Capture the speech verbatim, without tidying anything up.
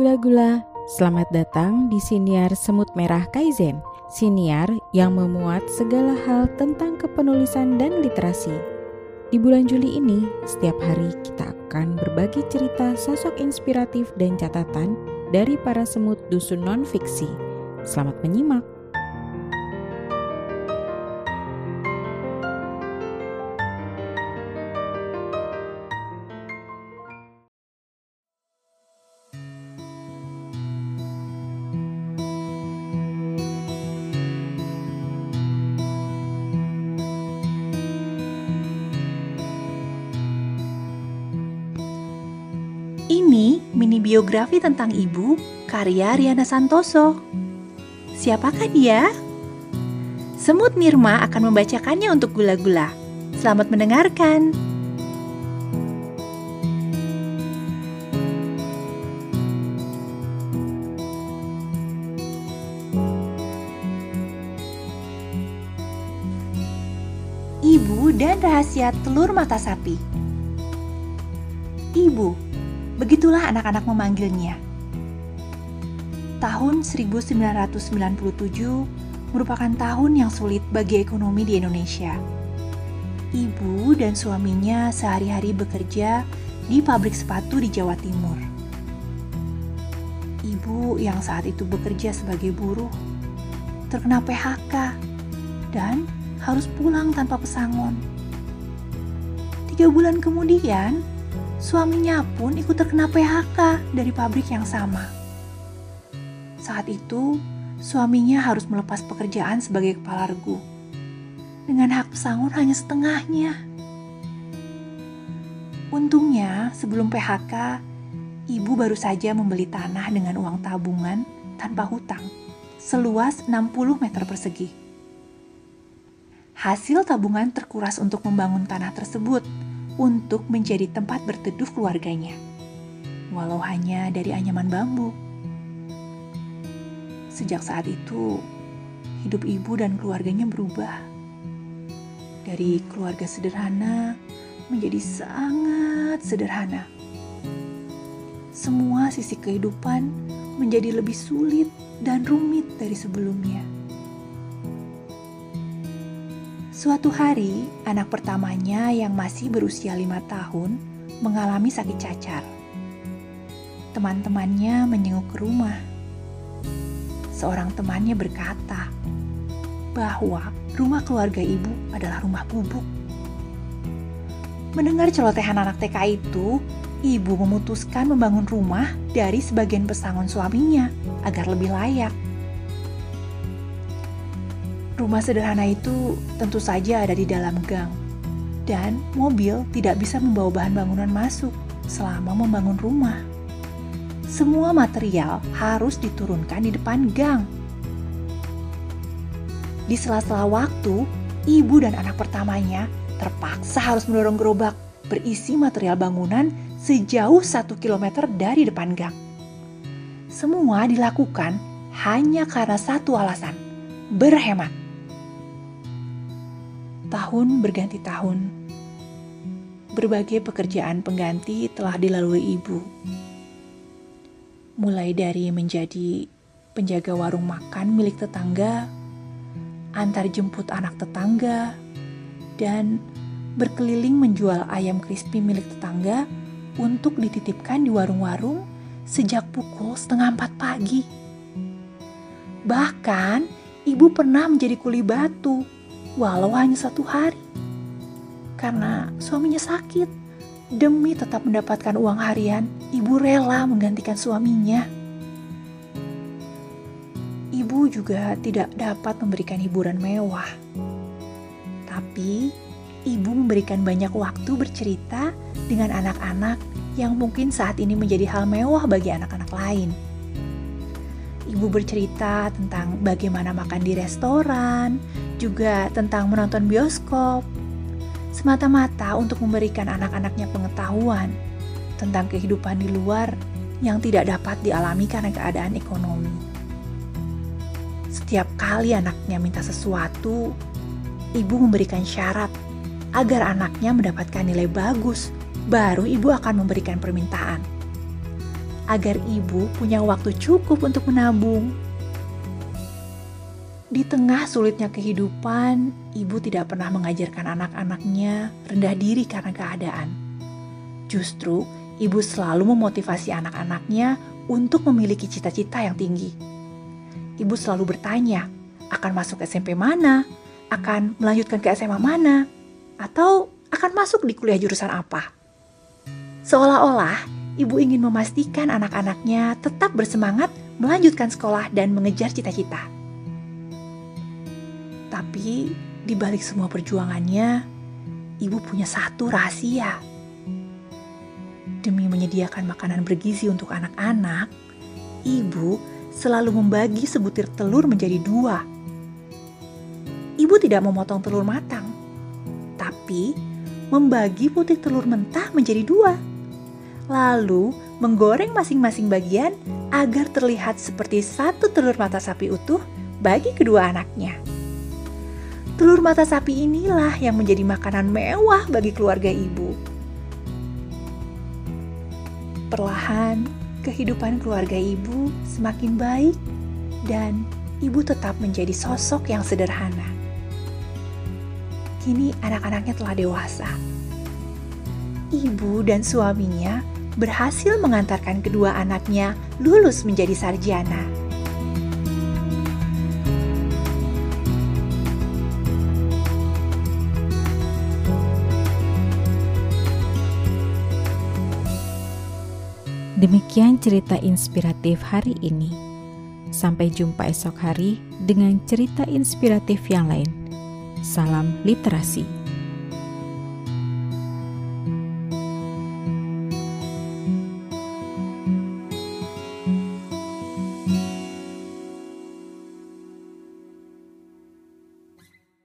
gula-gula, selamat datang di siniar Semut Merah Kaizen, siniar yang memuat segala hal tentang kepenulisan dan literasi. Di bulan Juli ini, setiap hari kita akan berbagi cerita sosok inspiratif dan catatan dari para semut dusun non-fiksi. Selamat menyimak! Ini mini biografi tentang ibu, karya Riana Santoso. Siapakah dia? Semut Nirma akan membacakannya untuk gula-gula. Selamat mendengarkan. Ibu dan rahasia telur mata sapi. Ibu. Begitulah anak-anak memanggilnya. Tahun seribu sembilan ratus sembilan puluh tujuh merupakan tahun yang sulit bagi ekonomi di Indonesia. Ibu dan suaminya sehari-hari bekerja di pabrik sepatu di Jawa Timur. Ibu yang saat itu bekerja sebagai buruh, terkena P H K, dan harus pulang tanpa pesangon. Tiga bulan kemudian, suaminya pun ikut terkena P H K dari pabrik yang sama. Saat itu, suaminya harus melepas pekerjaan sebagai kepala regu, dengan hak pesangon hanya setengahnya. Untungnya, sebelum P H K, ibu baru saja membeli tanah dengan uang tabungan tanpa hutang, seluas enam puluh meter persegi. Hasil tabungan terkuras untuk membangun tanah tersebut, untuk menjadi tempat berteduh keluarganya, walau hanya dari anyaman bambu. Sejak saat itu, hidup ibu dan keluarganya berubah. Dari keluarga sederhana menjadi sangat sederhana. Semua sisi kehidupan menjadi lebih sulit dan rumit dari sebelumnya. Suatu hari, anak pertamanya yang masih berusia lima tahun mengalami sakit cacar. Teman-temannya menjenguk ke rumah. Seorang temannya berkata bahwa rumah keluarga ibu adalah rumah gubuk. Mendengar celotehan anak T K itu, ibu memutuskan membangun rumah dari sebagian pesangon suaminya agar lebih layak. Rumah sederhana itu tentu saja ada di dalam gang, dan mobil tidak bisa membawa bahan bangunan masuk selama membangun rumah. Semua material harus diturunkan di depan gang. Di sela-sela waktu, ibu dan anak pertamanya terpaksa harus mendorong gerobak berisi material bangunan sejauh satu kilometer dari depan gang. Semua dilakukan hanya karena satu alasan, berhemat. Tahun berganti tahun, berbagai pekerjaan pengganti telah dilalui ibu. Mulai dari menjadi penjaga warung makan milik tetangga, antar jemput anak tetangga, dan berkeliling menjual ayam crispy milik tetangga untuk dititipkan di warung-warung sejak pukul setengah empat pagi. Bahkan, ibu pernah menjadi kuli batu, walau hanya satu hari, karena suaminya sakit. Demi tetap mendapatkan uang harian, ibu rela menggantikan suaminya. Ibu juga tidak dapat memberikan hiburan mewah, tapi ibu memberikan banyak waktu bercerita dengan anak-anak yang mungkin saat ini menjadi hal mewah bagi anak-anak lain. Ibu bercerita tentang bagaimana makan di restoran, juga tentang menonton bioskop, semata-mata untuk memberikan anak-anaknya pengetahuan tentang kehidupan di luar yang tidak dapat dialami karena keadaan ekonomi. Setiap kali anaknya minta sesuatu, ibu memberikan syarat agar anaknya mendapatkan nilai bagus, baru ibu akan memberikan permintaan. agar ibu punya waktu cukup untuk menabung. Di tengah sulitnya kehidupan, ibu tidak pernah mengajarkan anak-anaknya rendah diri karena keadaan. Justru, ibu selalu memotivasi anak-anaknya untuk memiliki cita-cita yang tinggi. Ibu selalu bertanya, akan masuk S M P mana? Akan melanjutkan ke S M A mana? Atau akan masuk di kuliah jurusan apa? Seolah-olah, ibu ingin memastikan anak-anaknya tetap bersemangat melanjutkan sekolah dan mengejar cita-cita. Tapi di balik semua perjuangannya, ibu punya satu rahasia. Demi menyediakan makanan bergizi untuk anak-anak, ibu selalu membagi sebutir telur menjadi dua. Ibu tidak memotong telur matang, tapi membagi putih telur mentah menjadi dua. Lalu menggoreng masing-masing bagian agar terlihat seperti satu telur mata sapi utuh bagi kedua anaknya. Telur mata sapi inilah yang menjadi makanan mewah bagi keluarga ibu. Perlahan, kehidupan keluarga ibu semakin baik dan ibu tetap menjadi sosok yang sederhana. Kini anak-anaknya telah dewasa. Ibu dan suaminya berhasil mengantarkan kedua anaknya lulus menjadi sarjana. Demikian cerita inspiratif hari ini. Sampai jumpa esok hari dengan cerita inspiratif yang lain. Salam literasi.